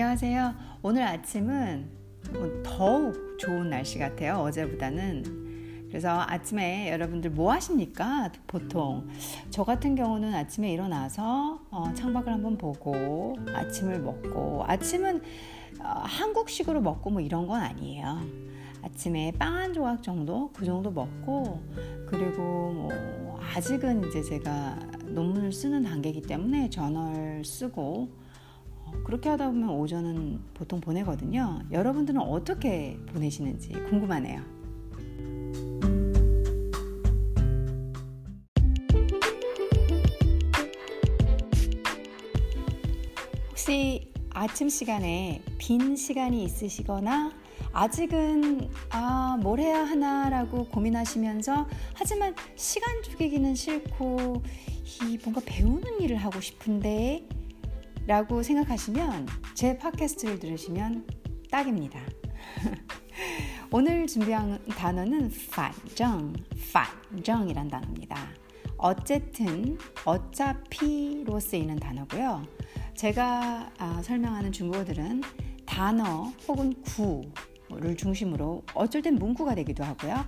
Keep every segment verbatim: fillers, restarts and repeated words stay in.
안녕하세요. 오늘 아침은 더욱 좋은 날씨 같아요. 어제보다는. 그래서 아침에 여러분들 뭐 하십니까? 보통 저 같은 경우는 아침에 일어나서 어, 창밖을 한번 보고 아침을 먹고, 아침은 어, 한국식으로 먹고 뭐 이런 건 아니에요. 아침에 빵 한 조각 정도, 그 정도 먹고, 그리고 뭐 아직은 이제 제가 논문을 쓰는 단계이기 때문에 저널 쓰고, 그렇게 하다 보면 오전은 보통 보내거든요. 여러분들은 어떻게 보내시는지 궁금하네요. 혹시 아침 시간에 빈 시간이 있으시거나 아직은 아, 뭘 해야 하나라고 고민하시면서, 하지만 시간 죽이기는 싫고 이 뭔가 배우는 일을 하고 싶은데 라고 생각하시면 제 팟캐스트를 들으시면 딱입니다. 오늘 준비한 단어는 반정, 반정이란 단어입니다. 어쨌든, 어차피로 쓰이는 단어고요. 제가 아, 설명하는 중국어들은 단어 혹은 구를 중심으로 어쩔 땐 문구가 되기도 하고요.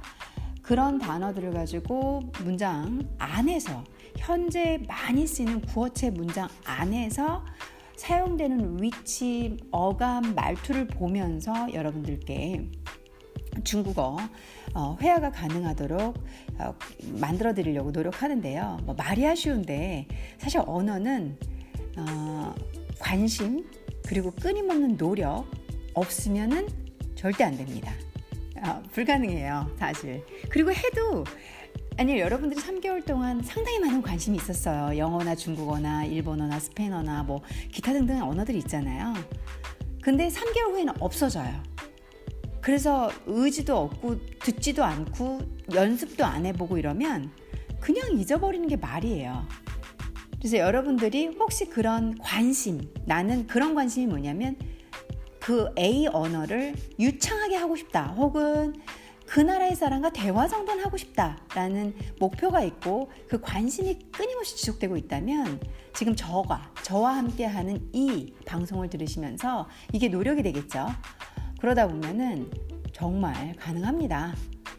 그런 단어들을 가지고 문장 안에서, 현재 많이 쓰이는 구어체 문장 안에서 사용되는 위치, 어감, 말투를 보면서 여러분들께 중국어 회화가 가능하도록 만들어 드리려고 노력하는데요. 뭐 말이야 쉬운데 사실 언어는 어, 관심 그리고 끊임없는 노력 없으면은 절대 안 됩니다. 어, 불가능해요, 사실. 그리고 해도, 아니, 여러분들이 삼 개월 동안 상당히 많은 관심이 있었어요. 영어나 중국어나 일본어나 스페인어나 뭐 기타 등등 언어들이 있잖아요. 근데 삼 개월 후에는 없어져요. 그래서 의지도 없고 듣지도 않고 연습도 안 해보고 이러면 그냥 잊어버리는 게 말이에요. 그래서 여러분들이 혹시 그런 관심, 나는 그런 관심이 뭐냐면 그 A 언어를 유창하게 하고 싶다, 혹은 그 나라의 사람과 대화 정도는 하고 싶다라는 목표가 있고 그 관심이 끊임없이 지속되고 있다면, 지금 저와, 저와 함께하는 이 방송을 들으시면서 이게 노력이 되겠죠. 그러다 보면은 정말 가능합니다.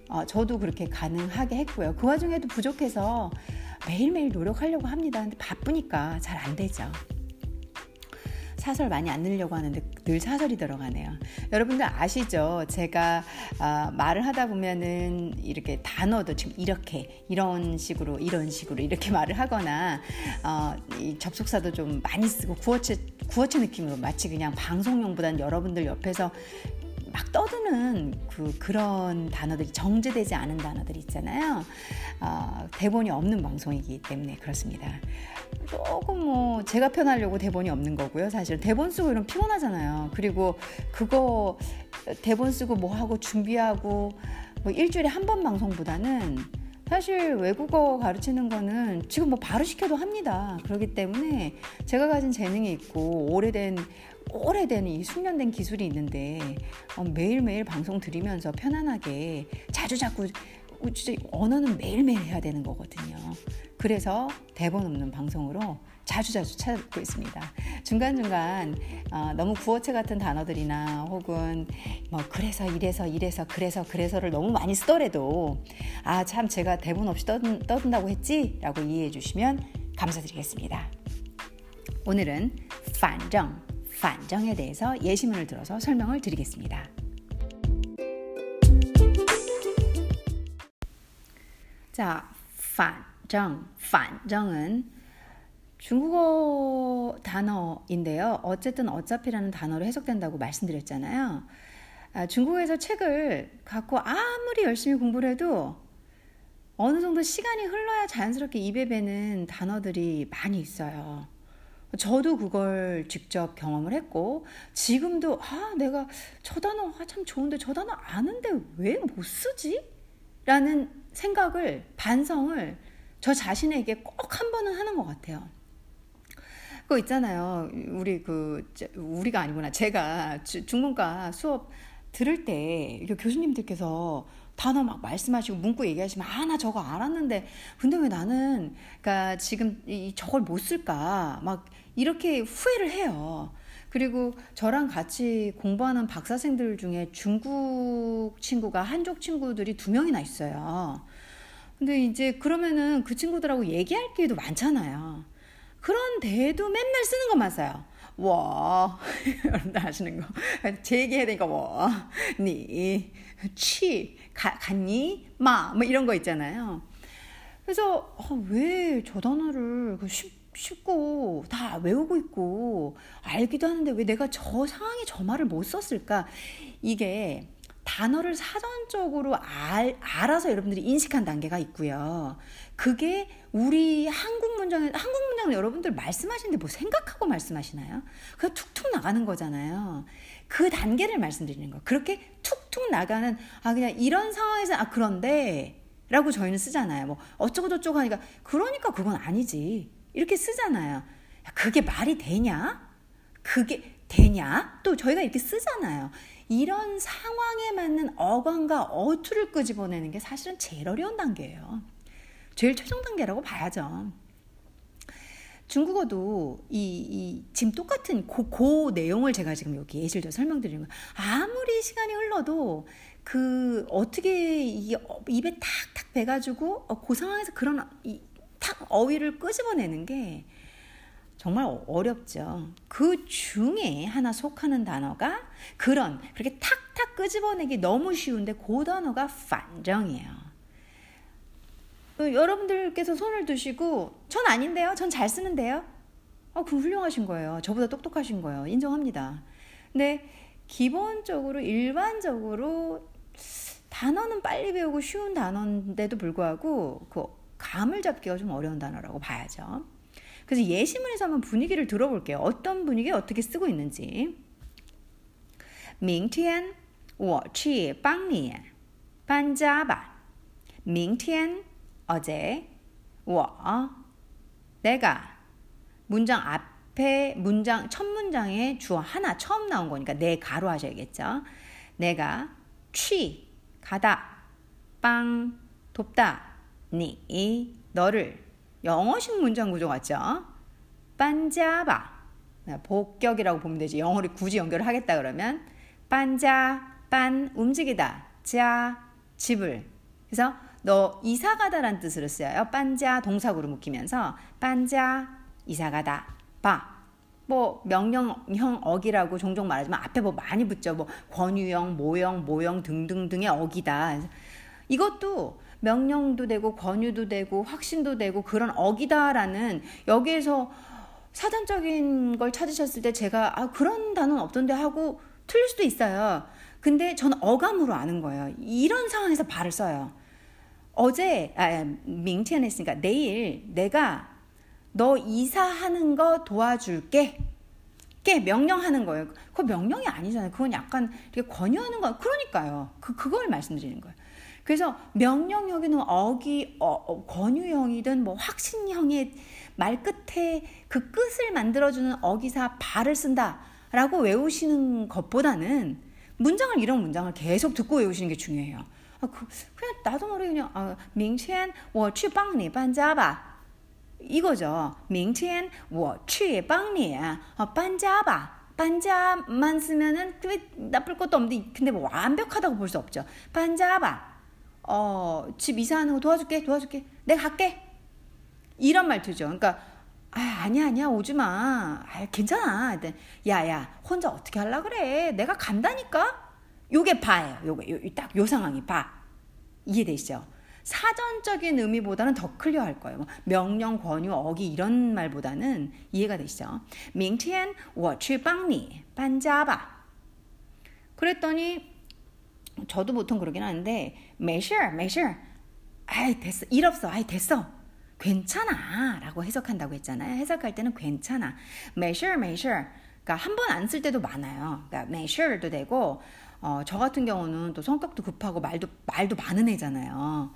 어, 저도 그렇게 가능하게 했고요. 그 와중에도 부족해서 매일매일 노력하려고 합니다. 근데 바쁘니까 잘 안 되죠. 사설 많이 안 늘려고 하는데 늘 사설이 들어가네요. 여러분들 아시죠? 제가 아, 말을 하다 보면은 이렇게 단어도 지금 이렇게 이런 식으로 이런 식으로 이렇게 말을 하거나, 어, 이 접속사도 좀 많이 쓰고 구어체 구어체 느낌으로, 마치 그냥 방송용보다는 여러분들 옆에서 막 떠드는 그, 그런 단어들이, 정제되지 않은 단어들이 있잖아요. 어, 대본이 없는 방송이기 때문에 그렇습니다. 조금 뭐 제가 편하려고 대본이 없는 거고요. 사실 대본 쓰고 이러면 피곤하잖아요. 그리고 그거 대본 쓰고 뭐하고 준비하고 뭐 일주일에 한 번 방송보다는 사실 외국어 가르치는 거는 지금 뭐 바로 시켜도 합니다. 그렇기 때문에 제가 가진 재능이 있고 오래된 오래된 이 숙련된 기술이 있는데, 어, 매일매일 방송 들으면서 편안하게 자주 자꾸, 진짜 언어는 매일매일 해야 되는 거거든요. 그래서 대본 없는 방송으로 자주자주 찾고 있습니다. 중간중간 어, 너무 구어체 같은 단어들이나 혹은 뭐 그래서 이래서 이래서 그래서 그래서를 너무 많이 쓰더라도, 아, 참 제가 대본 없이 떠든, 떠든다고 했지? 라고 이해해 주시면 감사드리겠습니다. 오늘은 반정, 반정에 대해서 예시문을 들어서 설명을 드리겠습니다. 자, 반정, 반정은 중국어 단어인데요. 어쨌든 어차피라는 단어로 해석된다고 말씀드렸잖아요. 아, 중국에서 책을 갖고 아무리 열심히 공부를 해도 어느 정도 시간이 흘러야 자연스럽게 입에 배는 단어들이 많이 있어요. 저도 그걸 직접 경험을 했고, 지금도 아, 내가 저 단어 아, 참 좋은데 저 단어 아는데 왜 못 쓰지? 라는 생각을, 반성을 저 자신에게 꼭 한 번은 하는 것 같아요. 그거 있잖아요. 우리 그, 우리가 아니구나. 제가 주, 중문과 수업 들을 때 교수님들께서 단어 막 말씀하시고 문구 얘기하시면, 아, 나 저거 알았는데 근데 왜 나는, 그러니까 지금 이 저걸 못 쓸까, 막 이렇게 후회를 해요. 그리고 저랑 같이 공부하는 박사생들 중에 중국 친구가, 한족 친구들이 두 명이나 있어요. 근데 이제 그러면은 그 친구들하고 얘기할 기회도 많잖아요. 그런데도 맨날 쓰는 것만 써요. 워, 여러분들 아시는 거. 제 얘기해야 되니까 워, 니, 취, 가, 갔니, 마, 뭐 이런 거 있잖아요. 그래서 어, 왜 저 단어를 쉽, 쉽고 다 외우고 있고 알기도 하는데 왜 내가 저 상황에 저 말을 못 썼을까? 이게 단어를 사전적으로 알, 알아서 여러분들이 인식한 단계가 있고요. 그게 우리 한국 문장에, 한국 문장은 여러분들 말씀하시는데 뭐 생각하고 말씀하시나요? 그냥 툭툭 나가는 거잖아요. 그 단계를 말씀드리는 거예요. 그렇게 툭툭 나가는, 아, 그냥 이런 상황에서, 아, 그런데, 라고 저희는 쓰잖아요. 뭐, 어쩌고저쩌고 하니까, 그러니까 그건 아니지. 이렇게 쓰잖아요. 그게 말이 되냐? 그게 되냐? 또 저희가 이렇게 쓰잖아요. 이런 상황에 맞는 어감과 어투를 끄집어내는 게 사실은 제일 어려운 단계예요. 제일 최종 단계라고 봐야죠. 중국어도 이, 이 지금 똑같은 그, 그 내용을 제가 지금 여기 예시를 들어 설명드리는 거예요. 아무리 시간이 흘러도 그 어떻게 이 입에 탁탁 배가지고 그 상황에서 그런 이, 탁 어휘를 끄집어내는 게 정말 어렵죠. 그 중에 하나 속하는 단어가 그런, 그렇게 탁탁 끄집어내기 너무 쉬운데 그 단어가 반정이에요. 여러분들께서 손을 드시고 전 아닌데요, 전 잘 쓰는데요. 어, 그럼 훌륭하신 거예요. 저보다 똑똑하신 거예요. 인정합니다. 근데 기본적으로 일반적으로 단어는 빨리 배우고 쉬운 단어인데도 불구하고 그 감을 잡기가 좀 어려운 단어라고 봐야죠. 그래서 예시문에서 한번 분위기를 들어볼게요. 어떤 분위기에 어떻게 쓰고 있는지. 明天我去帮你搬家吧明天 어제, 我, 내가. 문장 앞에 문장 첫 문장에 주어 하나 처음 나온 거니까 내가로 하셔야겠죠. 내가 취, 가다, 빵, 돕다, 니, 너를. 영어식 문장 구조 같죠? 반자바, 복격이라고 보면 되지. 영어를 굳이 연결을 하겠다 그러면 반자, 반, 움직이다, 자, 집을. 그래서 너 이사가다란 뜻으로 쓰여요. 반자 동사구로 묶이면서 반자, 이사가다, 바. 뭐 명령형 어기라고 종종 말하지만 앞에 뭐 많이 붙죠. 뭐 권유형, 모형, 모형 등등등의 어기다. 이것도 명령도 되고 권유도 되고 확신도 되고 그런 어기다라는, 여기에서 사전적인 걸 찾으셨을 때 제가 아 그런 단어는 없던데 하고 틀릴 수도 있어요. 근데 저는 어감으로 아는 거예요. 이런 상황에서 발을 써요. 어제 아, 밍티안 했으니까 내일 내가 너 이사하는 거 도와줄게. 게 명령하는 거예요. 그거 명령이 아니잖아요. 그건 약간 이렇게 권유하는 거. 그러니까요. 그 그걸 말씀드리는 거예요. 그래서 명령형이든 어기, 어, 어, 권유형이든 뭐 확신형의 말 끝에 그 끝을 만들어주는 어기사 바를 쓴다라고 외우시는 것보다는 문장을, 이런 문장을 계속 듣고 외우시는 게 중요해요. 아, 그, 그냥 나도 모르게 그냥 아, 明天我去帮你搬家吧 이거죠. 明天我去帮你搬家吧 반자만 쓰면은 나쁠 것도 없는데, 근데 뭐 완벽하다고 볼 수 없죠. 반자바. 어, 집 이사하는 거 도와줄게, 도와줄게. 내가 갈게. 이런 말투죠. 그러니까, 아, 아니야, 아니야, 오지 마. 아, 괜찮아. 야, 야, 혼자 어떻게 하려고 그래. 내가 간다니까? 요게 바예요. 요게, 요, 딱 요 상황이 바. 이해되시죠? 사전적인 의미보다는 더 클리어할 거예요. 뭐 명령, 권유, 어기 이런 말보다는. 이해가 되시죠? 明天我去帮你搬家吧 그랬더니 저도 보통 그러긴 하는데 没事没事 아이 됐어, 일 없어, 아이 됐어, 괜찮아 라고 해석한다고 했잖아요. 해석할 때는 괜찮아, 没事没事 그러니까 한 번 안 쓸 때도 많아요. 그러니까 没事도 되고, 어, 저 같은 경우는 또 성격도 급하고 말도, 말도 많은 애잖아요.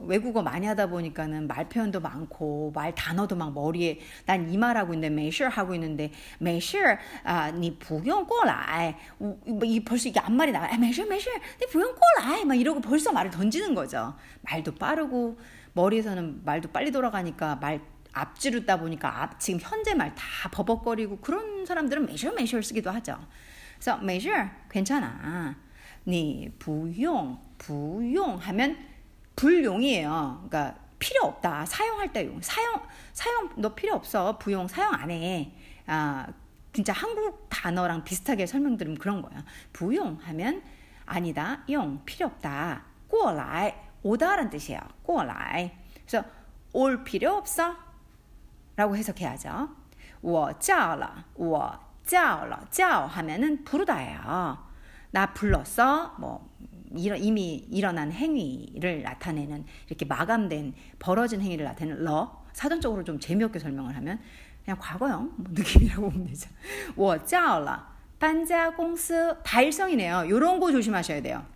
외국어 많이 하다 보니까는 말 표현도 많고, 말 단어도 막 머리에, 난 이 말하고 있는데, 메이셔 하고 있는데, 메이셔, 아, 니 부용 꼬라이. 이 벌써 이게 앞말이 나와요. 아, 메이셔, 메이셔, 니 부용 꼬라이. 막 이러고 벌써 말을 던지는 거죠. 말도 빠르고, 머리에서는 말도 빨리 돌아가니까 말 앞지르다 보니까 앞, 지금 현재 말 다 버벅거리고 그런 사람들은 measure, measure 쓰기도 하죠. 그래서 measure, 괜찮아. 니 부용, 부용 하면 불용이에요. 그러니까 필요 없다. 사용할 때 용. 사용, 사용, 너 필요 없어. 부용, 사용 안 해. 아, 진짜 한국 단어랑 비슷하게 설명드리면 그런 거예요. 부용 하면 아니다, 용, 필요 없다. 过来, 오다란 뜻이에요. 过来. 그래서 올 필요 없어 라고 해석해야죠. 我叫了,我叫了,叫 하면은 부르다예요. 나 불렀어. 뭐 이런 이미 일어난 행위를 나타내는 이렇게 마감된 벌어진 행위를 나타내는 러. 사전적으로 좀 재미없게 설명을 하면 그냥 과거형 뭐 느낌이라고 보면 되죠. 我叫了搬家公司 다일성이네요. 이런 거 조심하셔야 돼요.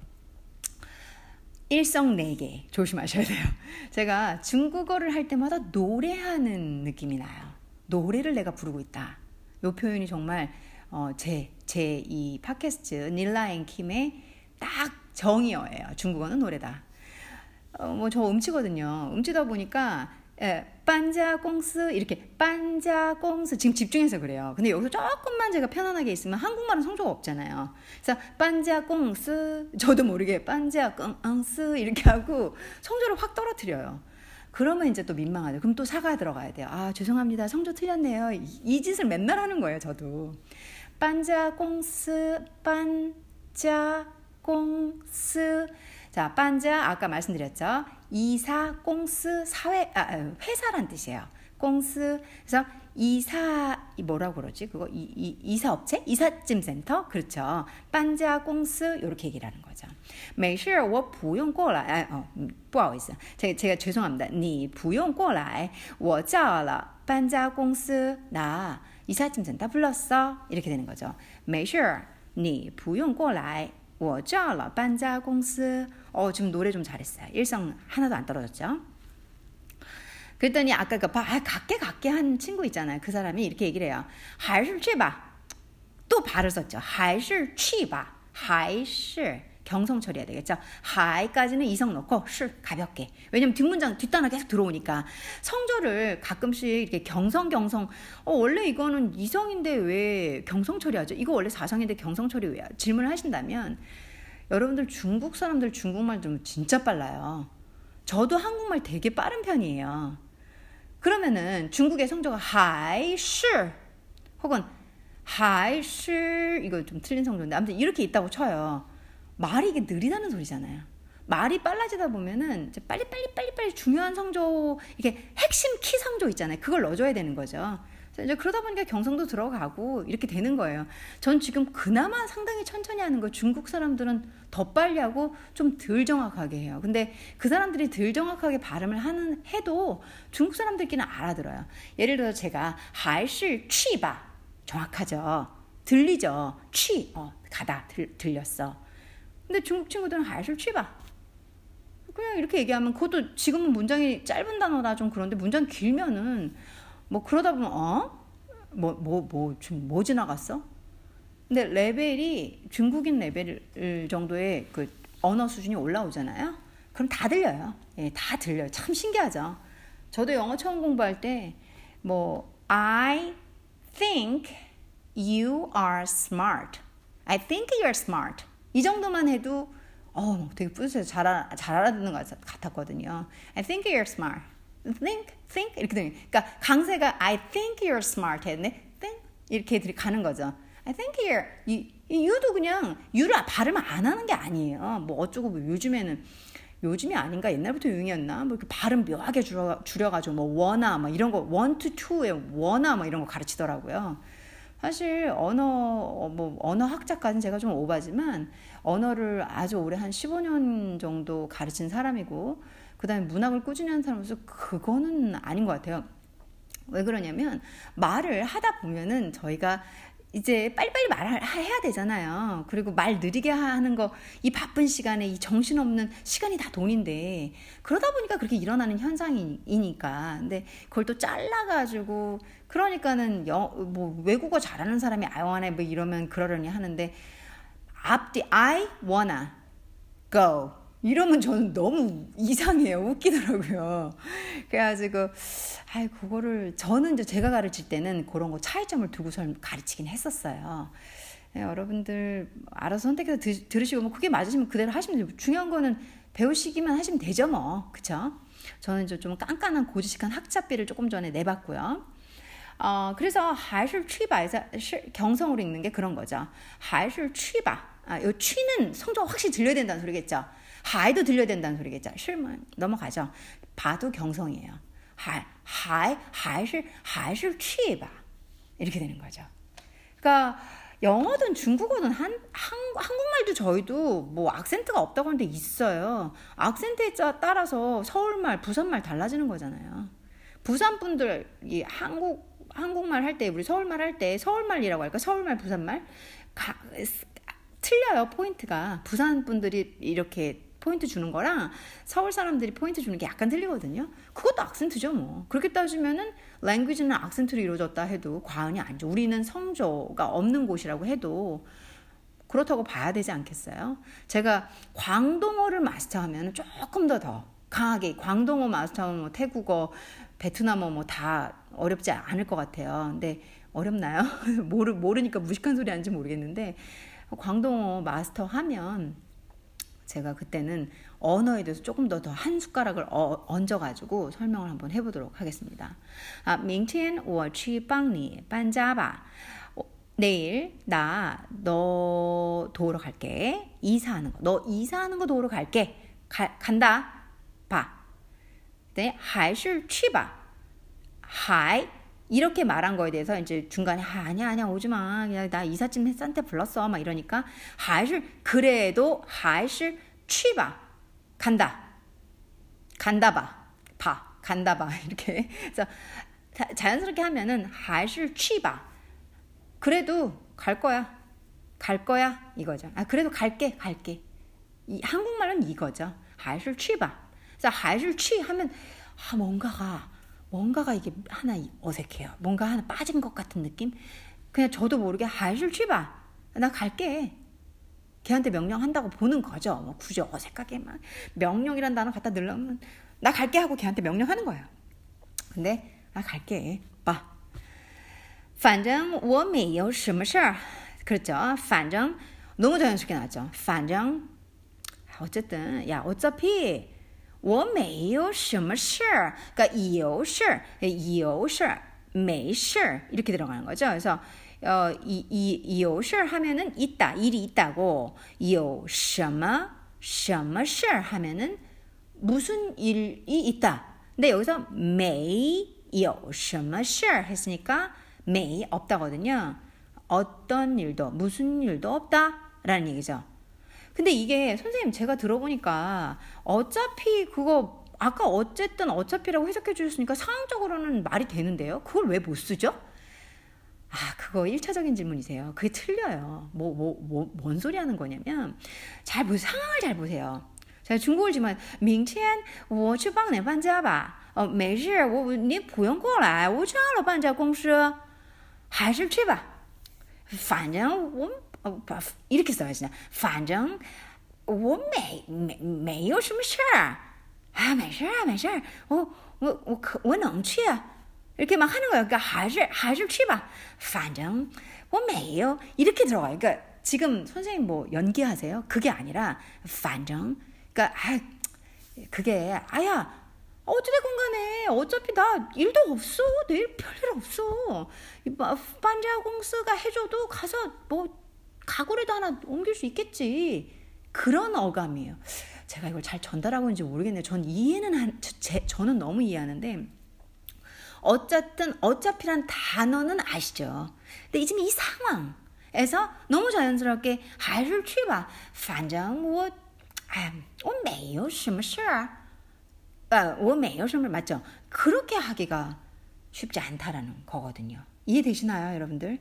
일성 네 개 조심하셔야 돼요. 제가 중국어를 할 때마다 노래하는 느낌이 나요. 노래를 내가 부르고 있다. 이 표현이 정말 어, 제, 제 이 팟캐스트 닐라 앤 킴의 딱 정의어예요. 중국어는 노래다. 어, 뭐 저 음치거든요. 음치다 보니까 예, 반자공스 이렇게 반자공스 지금 집중해서 그래요. 근데 여기서 조금만 제가 편안하게 있으면 한국말은 성조가 없잖아요. 그래서 반자공스 저도 모르게 반자공스 이렇게 하고 성조를 확 떨어뜨려요. 그러면 이제 또 민망하죠. 그럼 또 사과 들어가야 돼요. 아 죄송합니다. 성조 틀렸네요. 이, 이 짓을 맨날 하는 거예요. 저도 반자공스 반자공스 자 반자 아까 말씀드렸죠. 이사, 공스, 사회, 아, 회사란 뜻이에요. 공스. 그래서 이사, 뭐라고 그러지? 그거, 이, 이, 이사업체? 이삿짐센터? 그렇죠. 반자, 공스, 요렇게 얘기를 하는 거죠. 没事,我不用过来. 아, 어, 不好意思. 제가, 제가 죄송합니다. 你不用过来,我叫了,搬家公司. 나 이삿짐센터 불렀어. 이렇게 되는 거죠. 没事,你不用过来,我叫了,搬家公司. 어, 지금 노래 좀 잘했어요. 일성 하나도 안 떨어졌죠? 그랬더니 아까 그, 아, 갖게 갖게 한 친구 있잖아요. 그 사람이 이렇게 얘기를 해요. 还是去吧. 또 발을 썼죠. 还是去吧. 还是 경성 처리해야 되겠죠. 还까지는 이성 넣고 是 가볍게. 왜냐면 뒷문장 뒷단어 계속 들어오니까 성조를 가끔씩 이렇게 경성 경성 어, 원래 이거는 이성인데 왜 경성 처리하죠? 이거 원래 사성인데 경성 처리 왜요? 질문을 하신다면 여러분들 중국 사람들 중국말 좀 진짜 빨라요. 저도 한국말 되게 빠른 편이에요. 그러면은 중국의 성조가 하이슈 혹은 하이슈 이거 좀 틀린 성조인데 아무튼 이렇게 있다고 쳐요. 말이 이게 느리다는 소리잖아요. 말이 빨라지다 보면은 빨리 빨리 빨리 빨리 중요한 성조 이게 핵심 키 성조 있잖아요. 그걸 넣어줘야 되는 거죠. 이제 그러다 보니까 경성도 들어가고 이렇게 되는 거예요. 전 지금 그나마 상당히 천천히 하는 거 중국 사람들은 더 빨리 하고 좀 덜 정확하게 해요. 근데 그 사람들이 덜 정확하게 발음을 하는 해도 중국 사람들끼리는 알아들어요. 예를 들어서 제가 还是去吧 정확하죠. 들리죠. 去 어, 가다 들, 들렸어. 근데 중국 친구들은 还是去吧 그냥 이렇게 얘기하면 그것도 지금은 문장이 짧은 단어라 좀 그런데 문장 길면은 뭐 그러다 보면 어? 뭐 뭐 뭐 지금 뭐 지나갔어? 근데 레벨이 중국인 레벨 정도의 그 언어 수준이 올라오잖아요. 그럼 다 들려요. 예, 다 들려요. 참 신기하죠. 저도 영어 처음 공부할 때 뭐 I think you are smart. I think you're smart. 이 정도만 해도 어, 되게 뿌듯해서 잘, 알아, 잘 알아듣는 것 같았거든요. I think you're smart. think think 이렇게 되는 그러니까 강세가 I think you're smart 했네 think 이렇게 가는 거죠. I think you're you, you도 그냥 you를 발음 안 하는 게 아니에요. 뭐 어쩌고 뭐 요즘에는 요즘이 아닌가 옛날부터 유행이었나 뭐 이렇게 발음 묘하게 줄여 줄여가지고 뭐 wanna 막 이런 거 one to two에 wanna 막 이런 거 가르치더라고요. 사실 언어 뭐 언어 학자까지는 제가 좀 오바지만 언어를 아주 오래 한 십오 년 정도 가르친 사람이고. 그 다음에 문학을 꾸준히 하는 사람으로서 그거는 아닌 것 같아요. 왜 그러냐면 말을 하다 보면은 저희가 이제 빨리빨리 말해야 되잖아요. 그리고 말 느리게 하는 거 이 바쁜 시간에 이 정신없는 시간이 다 돈인데 그러다 보니까 그렇게 일어나는 현상이니까 근데 그걸 또 잘라가지고 그러니까는 영, 뭐 외국어 잘하는 사람이 I wanna 뭐 이러면 그러려니 하는데 앞뒤 I wanna go 이러면 저는 너무 이상해요. 웃기더라고요. 그래가지고, 아이, 그거를, 저는 이제 제가 가르칠 때는 그런 거 차이점을 두고서 가르치긴 했었어요. 네, 여러분들 알아서 선택해서 드, 들으시고, 뭐, 그게 맞으시면 그대로 하시면 돼요. 중요한 거는 배우시기만 하시면 되죠, 뭐. 그쵸? 저는 이제 좀 깐깐한 고지식한 학자비를 조금 전에 내봤고요. 어, 그래서, 还是去吧에서 경성으로 읽는 게 그런 거죠. 还是去吧. 아, 요 취는 성조가 확실히 들려야 된다는 소리겠죠. 하이도 들려야 된다는 소리겠죠. 실만 넘어가죠. 봐도 경성이에요. 하이, 하이, 하이실, 하이실 취해봐. 이렇게 되는 거죠. 그러니까 영어든 중국어든 한, 한, 한국말도 저희도 뭐 악센트가 없다고 하는데 있어요. 악센트에 따라서 서울말, 부산말 달라지는 거잖아요. 부산 분들이 한국, 한국말 할 때, 우리 서울말 할 때 서울말이라고 할까? 서울말, 부산말? 가, 틀려요, 포인트가. 부산 분들이 이렇게 포인트 주는 거랑 서울 사람들이 포인트 주는 게 약간 틀리거든요. 그것도 악센트죠, 뭐. 그렇게 따지면은 language는 악센트로 이루어졌다 해도 과언이 아니죠. 우리는 성조가 없는 곳이라고 해도 그렇다고 봐야 되지 않겠어요? 제가 광동어를 마스터하면 조금 더 더 강하게 광동어 마스터하면 뭐 태국어, 베트남어 뭐 다 어렵지 않을 것 같아요. 근데 어렵나요? 모르, 모르니까 무식한 소리 하는지 모르겠는데 광동어 마스터하면 제가 그때는 언어에 대해서 조금 더 더 한 숟가락을 어, 얹어가지고 설명을 한번 해보도록 하겠습니다. 아, 明天我去帮你搬家吧. 내일 나 너 도우러 갈게. 이사하는 거. 너 이사하는 거 도우러 갈게. 가, 간다. 봐. 네, 还是去吧. 还 이렇게 말한 거에 대해서 이제 중간에 아, 아니야 아니야 오지 마. 그냥 나 이삿짐 햇산테 불렀어. 막 이러니까 하실 그래도 하실 취바 간다. 간다 봐. 봐. 간다 봐. 이렇게. 그래서 자연스럽게 하면은 하실 취바. 그래도 갈 거야. 갈 거야. 이거죠. 아, 그래도 갈게. 갈게. 이 한국말은 이거죠. 하실 취바. 그래서 하실 취 하면 아, 뭔가가 뭔가가 이게 하나 어색해요. 뭔가 하나 빠진 것 같은 느낌? 그냥 저도 모르게 하실 취바. 나 갈게. 걔한테 명령한다고 보는 거죠. 뭐 굳이 어색하게 막 명령이란 단어 갖다 넣으면 나 갈게 하고 걔한테 명령하는 거예요. 근데 나 갈게. 봐. 反正我没有什么事儿. 그렇죠. 反正 너무 자연스럽게 나왔죠. 反正 어쨌든 야 어차피 我没有什么事. 그러니까 有事,有事,没事 이렇게 들어가는 거죠. 그래서 어, 이, 이, 有事 하면은 있다, 일이 있다고 有什么,什么事 하면은 무슨 일이 있다. 근데 여기서 没有什么事 했으니까 没 없다거든요. 어떤 일도, 무슨 일도 없다라는 얘기죠. 근데 이게 선생님 제가 들어보니까 어차피 그거 아까 어쨌든 어차피라고 해석해 주셨으니까 상황적으로는 말이 되는데요. 그걸 왜 못 쓰죠? 아 그거 일차적인 질문이세요. 그게 틀려요. 뭐 뭐 뭐 뭔 소리 하는 거냐면 잘 보세요. 상황을 잘 보세요. 제가 중국어를 지만 明天我去帮你搬家吧. 어, 没事我你不用过来我去二楼搬家公司还是去吧反正我 어, 이렇게 써야지. 反正我没没没有什么事儿啊没事儿没事儿我我我我能去 이렇게 막 하는 거예요. 그러니까 还是还是去吧反正我没有 이렇게 들어가요. 그러니까 지금 선생님 뭐 연기하세요? 그게 아니라 反正 그러니까 아 그게 아야 어찌됐건 간에 어차피 나 일도 없어. 내일 별일 없어. 반자공스가 해줘도 가서 뭐 가구라도 하나 옮길 수 있겠지. 그런 어감이에요. 제가 이걸 잘 전달하고 있는지 모르겠네요. 전 이해는 한, 제, 저는 너무 이해하는데 어쨌든 어차피란 단어는 아시죠. 근데 지금 이 상황에서 너무 자연스럽게 还是去吧. 反正我我没有什么事我没有什么 맞죠? 그렇게 하기가 쉽지 않다라는 거거든요. 이해되시나요, 여러분들?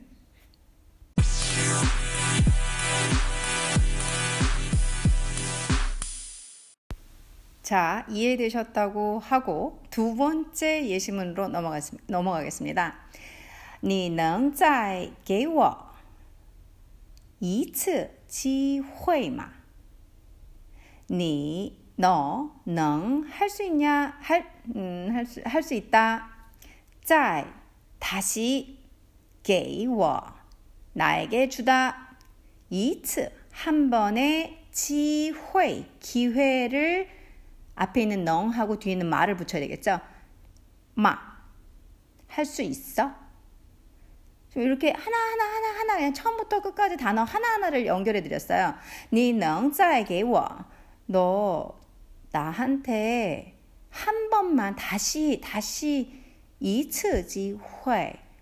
자, 이해되셨다고 하고 두 번째 예시문으로 넘어가겠습니다. 你能再给我一次机会吗? 니, 너, 능, 할 수 있냐, 할, 음, 할 수, 할 수 있다. 자이, 다시, 게이워, 나에게 주다. 이츠, 한 번에, 지회, 기회를, 앞에 있는 능하고 뒤에 있는 마를 붙여야 되겠죠. 마, 할 수 있어. 이렇게 하나하나 하나하나 하나 그냥 처음부터 끝까지 단어 하나하나를 연결해 드렸어요. 니 능자에게워, 너 나한테 한 번만 다시 다시 이츠지회,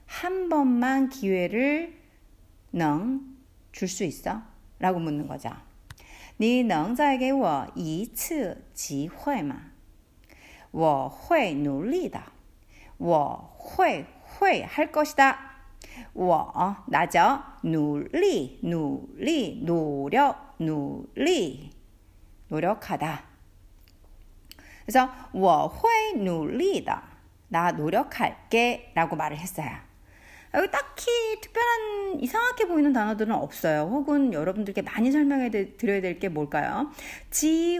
한 번만 기회를 능 줄 수 있어? 라고 묻는 거죠. 니 능자에게워 이츠지회마. 我会努力的我会会할 것이다. 我 나죠. 努力 努力 노력 努力 노력하다. 그래서 我会努力的 나 노력할게 라고 말을 했어요. 여기 딱히 특별한 이상하게 보이는 단어들은 없어요. 혹은 여러분들께 많이 설명해 드려야 될 게 뭘까요? 지회,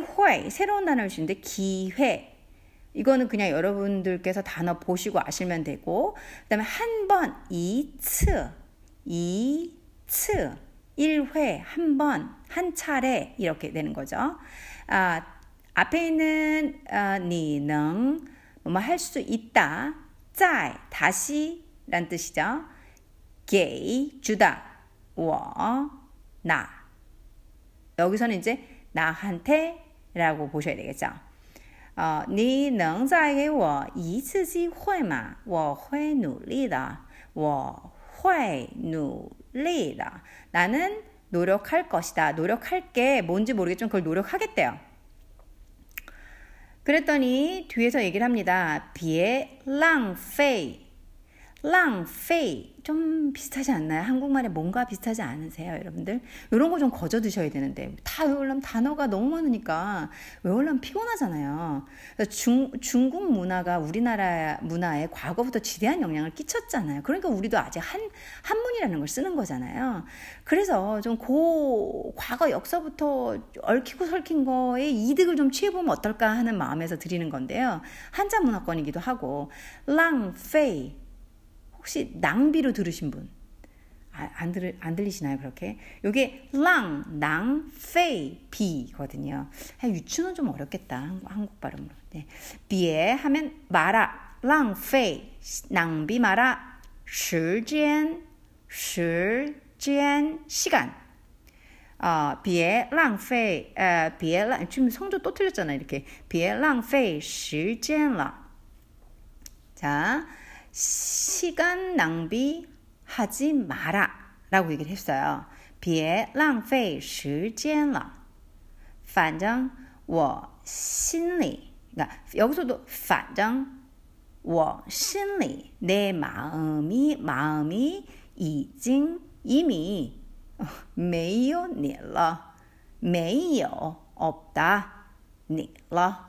새로운 단어를 주는데 기회, 이거는 그냥 여러분들께서 단어 보시고 아시면 되고, 그 다음에 한 번, 이츠, 이츠, 일 회, 한 번, 한 차례 이렇게 되는 거죠. 아, 앞에 있는 아, 니능, 뭐뭐 할 수 있다, 짜이, 다시 란 뜻이죠. 게이, 주다, 워, 나. 여기서는 이제 나한테 라고 보셔야 되겠죠. 你能再给我一次机会吗我会努力的我会努力的 나는 노력할 것이다. 노력할게. 뭔지 모르겠지만 그걸 노력하겠대요. 그랬더니 뒤에서 얘기를 합니다. 别浪费浪费. 좀 비슷하지 않나요? 한국말에 뭔가 비슷하지 않으세요, 여러분들? 이런 거 좀 거저 드셔야 되는데 다 외우려면 단어가 너무 많으니까 외우려면 피곤하잖아요. 그래서 중, 중국 문화가 우리나라 문화에 과거부터 지대한 영향을 끼쳤잖아요. 그러니까 우리도 아직 한, 한문이라는 걸 쓰는 거잖아요. 그래서 좀 고, 과거 역사부터 얽히고 설킨 거에 이득을 좀 취해보면 어떨까 하는 마음에서 드리는 건데요. 한자 문화권이기도 하고, 랑페이 혹시 낭비로 들으신 분? 아, 안, 들, 안 들리시나요, 그렇게? 요게 랑, 낭, 페이, 비거든요. 유추는 좀 어렵겠다, 한국 발음으로. 네. 비에 하면 마라, 랑, 페이, 낭비 마라, 시간, 시간, 시간. 어, 비에 랑, 페이, 어, 비에 랑, 지금 성조 또 틀렸잖아요, 이렇게. 비에 랑, 페이, 시간了. 자. 시간 낭비하지 마라 라고 얘기를 했어요. 别浪费时间了反正我心里 그러니까 여기서도 反正我心里 내 마음이 마음이 已经 이미 没有你了没有 없다 你了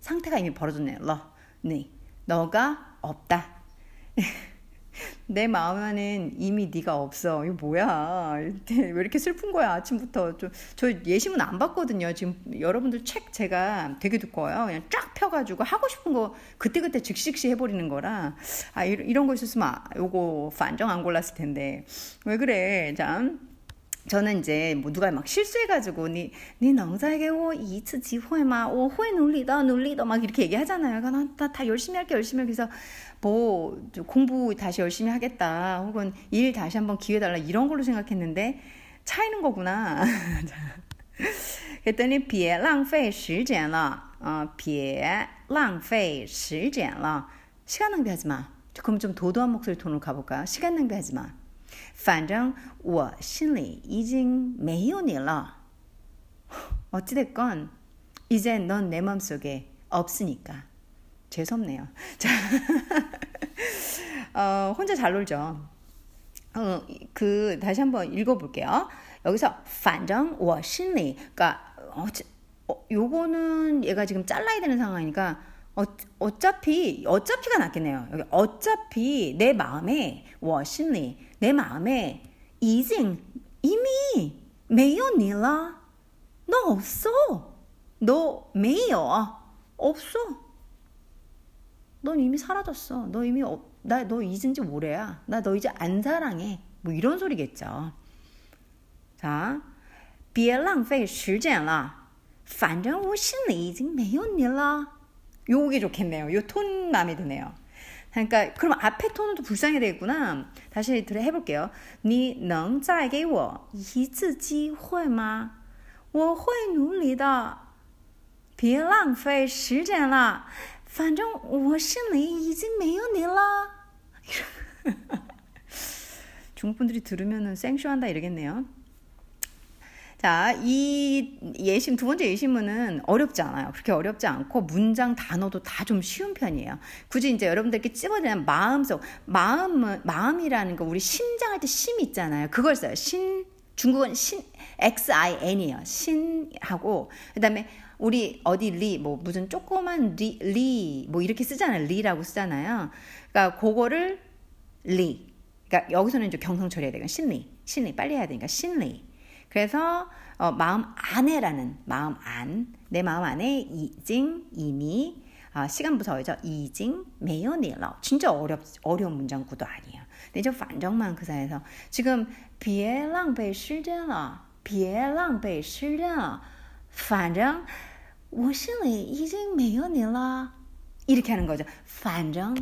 상태가 이미 벌어졌네요. 了你 너가 없다. 내 마음 안엔 이미 네가 없어. 이거 뭐야? 왜 이렇게 슬픈 거야? 아침부터 좀 저 예시문 안 봤거든요. 지금 여러분들 책 제가 되게 두꺼워요. 그냥 쫙 펴가지고 하고 싶은 거 그때그때 즉시즉시 해버리는 거라. 아 이런 거 있었으면 아, 요거 반정 안 골랐을 텐데 왜 그래? 참. 저는 이제 뭐 누가 막 실수해가지고 니 니 남자에게 오 이츠 지회마 오 호에 놀리다 놀리다 막 이렇게 얘기하잖아요. 그러니까 나 다 열심히 할게 열심히 할게. 그래서 뭐 공부 다시 열심히 하겠다 혹은 일 다시 한번 기회 달라 이런 걸로 생각했는데 차이는 거구나. 그랬더니 别浪费时间了别浪费时间了 시간 낭비하지 마. 그럼 좀 도도한 목소리 톤으로 가볼까요? 시간 낭비하지 마. 反正我心里已经没有你了 어찌됐건 이제 넌 내 맘속에 없으니까. 재수없네요. 자, 어, 혼자 잘 놀죠. 어, 그 다시 한번 읽어볼게요. 여기서 反正我心里 그러니까 어, 어, 요거는 얘가 지금 잘라야 되는 상황이니까 어, 어차피, 어차피가 낫겠네요. 여기 어차피 내 마음에, 我心里, 내 마음에, 已经, 이미, 没有你了, 너 없어. 너 메이어 없어. 넌 이미 사라졌어. 너 이미 어, 나 너 잊은 지 오래야. 나 너 이제 안 사랑해. 뭐 이런 소리겠죠. 자, 别浪费时间了反正我心里已经没有你了 요게 좋겠네요. 요 톤 마음에 드네요. 그러니까 그럼 앞에 톤은 또 불쌍해야 되겠구나. 다시 들어 해볼게요. 你能再给我一次机会吗我会努力的别浪费时间了反正我心里已经没有你了 중국 분들이 들으면 생쇼한다 이러겠네요. 자, 이 예심, 두 번째 예심문은 어렵지 않아요. 그렇게 어렵지 않고 문장 단어도 다 좀 쉬운 편이에요. 굳이 이제 여러분들께 찝어대는 마음속, 마음은, 마음이라는 거 우리 심장할 때 심이 있잖아요. 그걸 써요. 신, 중국은 신, 엑스 아이 엔이에요. 신하고, 그 다음에 우리 어디 리, 뭐 무슨 조그만 리, 리, 뭐 이렇게 쓰잖아요. 리라고 쓰잖아요. 그러니까 그거를 리. 그러니까 여기서는 이제 경성 처리해야 되니까 신리, 신리, 빨리 해야 되니까 신리. 그래서 어, 마음 안에라는 마음 안, 내 마음 안에 이징 이미 아, 시간 부서죠. 이징 메요니러 진짜 어렵 어려운 문장 구도 아니에요. 근데 저 반정만 그 사이에서 지금 别浪费时间了别浪费时间了反正我心里已经没有你了 이렇게 하는 거죠. 반정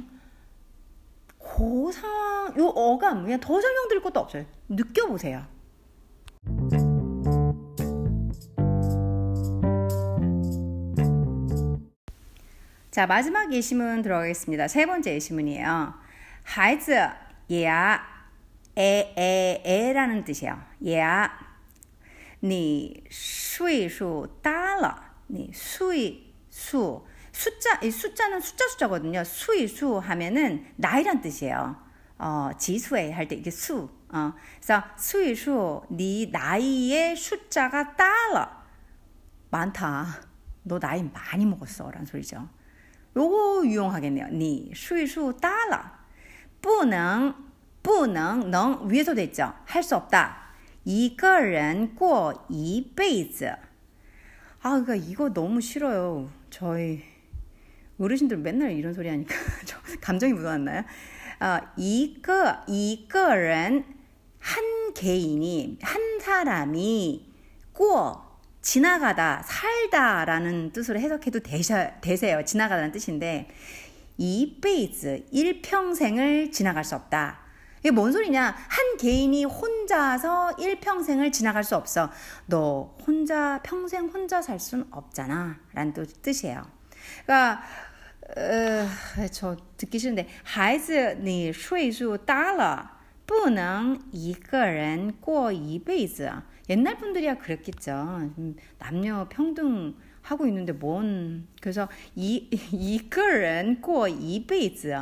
그 상황, 요 어감, 그냥 더 설명드릴 것도 없어요. 느껴보세요. 자, 마지막 예시문 들어가겠습니다. 세 번째 예시문이에요. 孩子也애애애라는 뜻이에요. 얘야, 你岁数大了你岁数 숫자, 이 숫자는 숫자 숫자거든요. 수이 수 하면은 나이란 뜻이에요. 어, 지수에 할 때 이게 수. 어, 그래서 수이 수, 네 나이의 숫자가 달러. 많다. 너 나이 많이 먹었어. 라는 소리죠. 요거 유용하겠네요. 네 수이 수 달러. 不能,不能,能 위에서 됐죠. 할 수 없다. 一个人过一辈子. 아, 그러니까 이거 너무 싫어요. 저희. 어르신들 맨날 이런 소리 하니까 저 감정이 묻어났나요? 어, 이거, 이거는 한 개인이, 한 사람이 꼭 지나가다, 살다 라는 뜻으로 해석해도 되셔, 되세요. 지나가다는 뜻인데 이 베이즈, 일평생을 지나갈 수 없다. 이게 뭔 소리냐? 한 개인이 혼자서 일평생을 지나갈 수 없어. 너 혼자, 평생 혼자 살 순 없잖아 라는 뜻이에요. 그러니까 어, 저 듣기 싫은데 孩子你岁数大了不能一个人过一辈子 옛날 분들이야 그랬겠죠. 남녀 평등 하고 있는데 뭔 그래서 이, 一个人过一辈子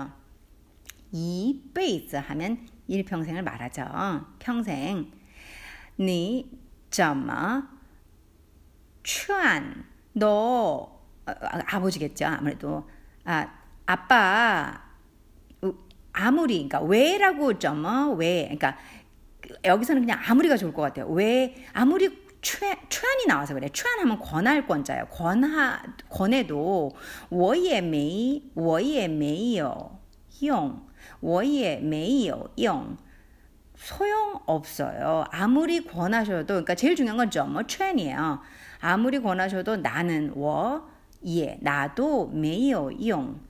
一辈子 하면 일평생을 말하죠. 평생 你怎么劝너 아, 아버지겠죠. 아무래도 아, 아빠 아무리 그러니까 왜라고 점어 왜 그러니까 여기서는 그냥 아무리가 좋을 것 같아요. 왜 아무리 최, 최한이 나와서 그래. 최한하면 권할 권자예요. 권하 권해도 我也没我也没有用我也没有用 소용 없어요. 아무리 권하셔도 그러니까 제일 중요한 건 점어 최한이에요. 아무리 권하셔도 나는 워 예, 나도 메이어 이용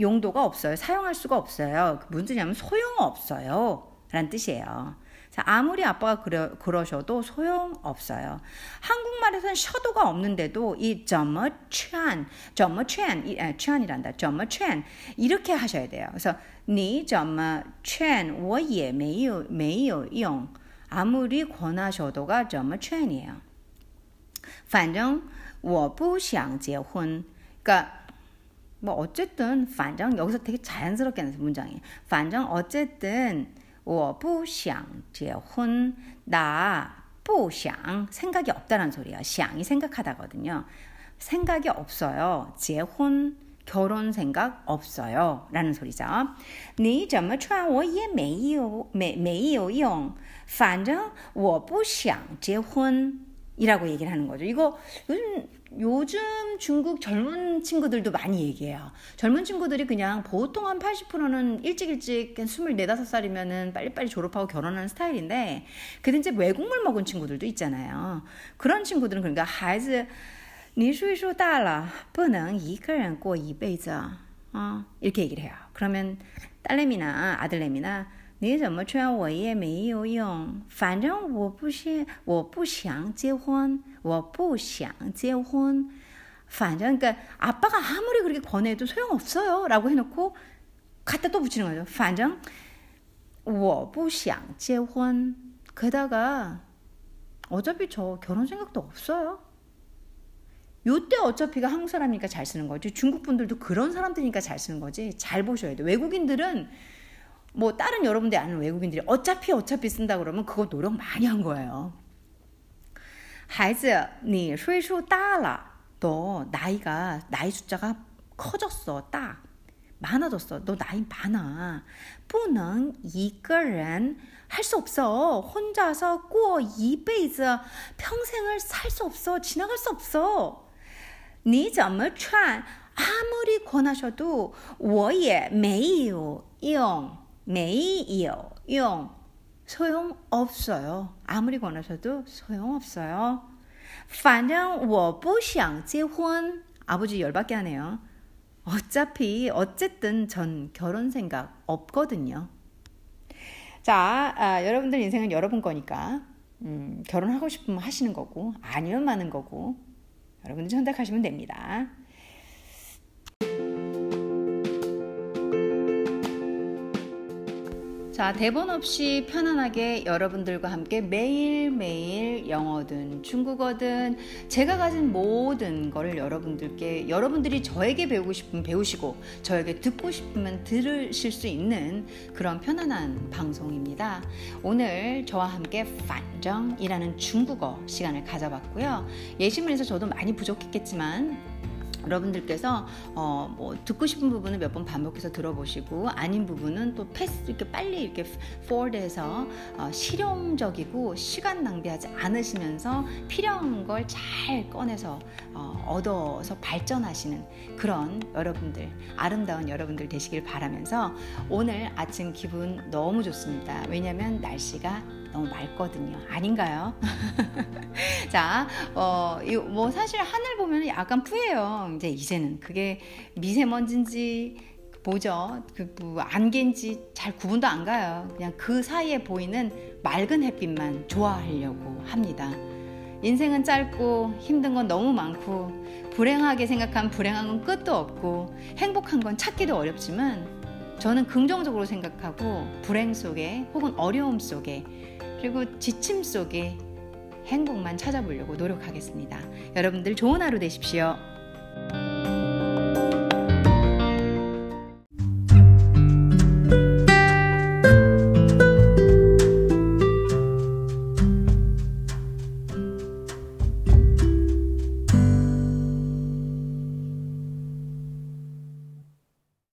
용도가 없어요. 사용할 수가 없어요. 무슨 뜻이냐면 소용없어요 라는 뜻이에요. 자, 아무리 아빠가 그러, 그러셔도 소용없어요. 한국말에서는 셔도가 없는데도 이 점어 취한 점어 취한 취한이란다. 점어 취한 이렇게 하셔야 돼요. 그래서 니 점어 취한 워예 메이어 메이어 이용 아무리 권하셔도가 점어 취한이에요. 反正 我不想结婚. 그러니까 뭐 어쨌든 反正 여기서 되게 자연스럽게 하는 문장이에요. 反正 어쨌든 我不想结婚. 나 不想 생각이 없다는 소리예요. 想이 생각하다거든요. 생각이 없어요. 结婚 결혼 생각 없어요. 라는 소리죠. 你怎么穿我也没有没没有用. 反正我不想结婚. 이라고 얘기를 하는 거죠. 이거 요즘, 요즘 중국 젊은 친구들도 많이 얘기해요. 젊은 친구들이 그냥 보통 한 팔십 퍼센트는 일찍 일찍 한 스물네, 다섯 살이면은 빨리빨리 졸업하고 결혼하는 스타일인데, 그때 이제 외국물 먹은 친구들도 있잖아요. 그런 친구들은 그러니까 하이즈, 니 수이 수大了,不能一个人过一辈子. 어, 이렇게 얘기를 해요. 그러면 딸내미나 아들내미나 你怎么穿我也没有用，反正我不是我不想结婚，我不想结婚，反正 그러니까 아빠가 아무리 그렇게 권해도 소용없어요 라고 해놓고 갖다 또 붙이는 거죠. 反正我不想结婚, 게다가 어차피 저 결혼 생각도 없어요. 요때 어차피가 한국 사람이니까 잘 쓰는 거지, 중국 분들도 그런 사람들이니까 잘 쓰는 거지. 잘 보셔야 돼요. 외국인들은 뭐 다른 여러분들이 아는 외국인들이 어차피 어차피 쓴다 그러면 그거 노력 많이 한 거예요. 孩子,你岁数大了,너 나이가 나이 숫자가 커졌어. 大 많아졌어. 너 나이 많아. 不能一个人 할 수 없어. 혼자서 过一辈子 평생을 살 수 없어. 지나갈 수 없어. 你怎么劝 아무리 권하셔도 我也没有用 메이요,용 소용 없어요. 아무리 권하셔도 소용 없어요. 反正我不想结婚. 아버지 열받게 하네요. 어차피 어쨌든 전 결혼 생각 없거든요. 자, 아, 여러분들 인생은 여러분 거니까 음, 결혼하고 싶으면 하시는 거고 아니면 마는 거고 여러분들 선택하시면 됩니다. 자, 대본 없이 편안하게 여러분들과 함께 매일매일 영어든 중국어든 제가 가진 모든 걸 여러분들께, 여러분들이 저에게 배우고 싶으면 배우시고 저에게 듣고 싶으면 들으실 수 있는 그런 편안한 방송입니다. 오늘 저와 함께 반정이라는 중국어 시간을 가져봤고요. 예시문에서 저도 많이 부족했겠지만 여러분들께서 어 뭐 듣고 싶은 부분은 몇 번 반복해서 들어보시고 아닌 부분은 또 패스 이렇게 빨리 이렇게 포워드해서 어 실용적이고 시간 낭비하지 않으시면서 필요한 걸 잘 꺼내서 어 얻어서 발전하시는 그런 여러분들, 아름다운 여러분들 되시길 바라면서 오늘 아침 기분 너무 좋습니다. 왜냐하면 날씨가 너무 맑거든요. 아닌가요? 자, 어, 이, 뭐 사실 하늘 보면 약간 푸예요. 이제 이제는 그게 미세먼지인지 뭐죠? 그 뭐 안개인지 잘 구분도 안 가요. 그냥 그 사이에 보이는 맑은 햇빛만 좋아하려고 합니다. 인생은 짧고 힘든 건 너무 많고 불행하게 생각한 불행한 건 끝도 없고 행복한 건 찾기도 어렵지만 저는 긍정적으로 생각하고 불행 속에 혹은 어려움 속에 그리고 지침 속에 행복만 찾아보려고 노력하겠습니다. 여러분들 좋은 하루 되십시오.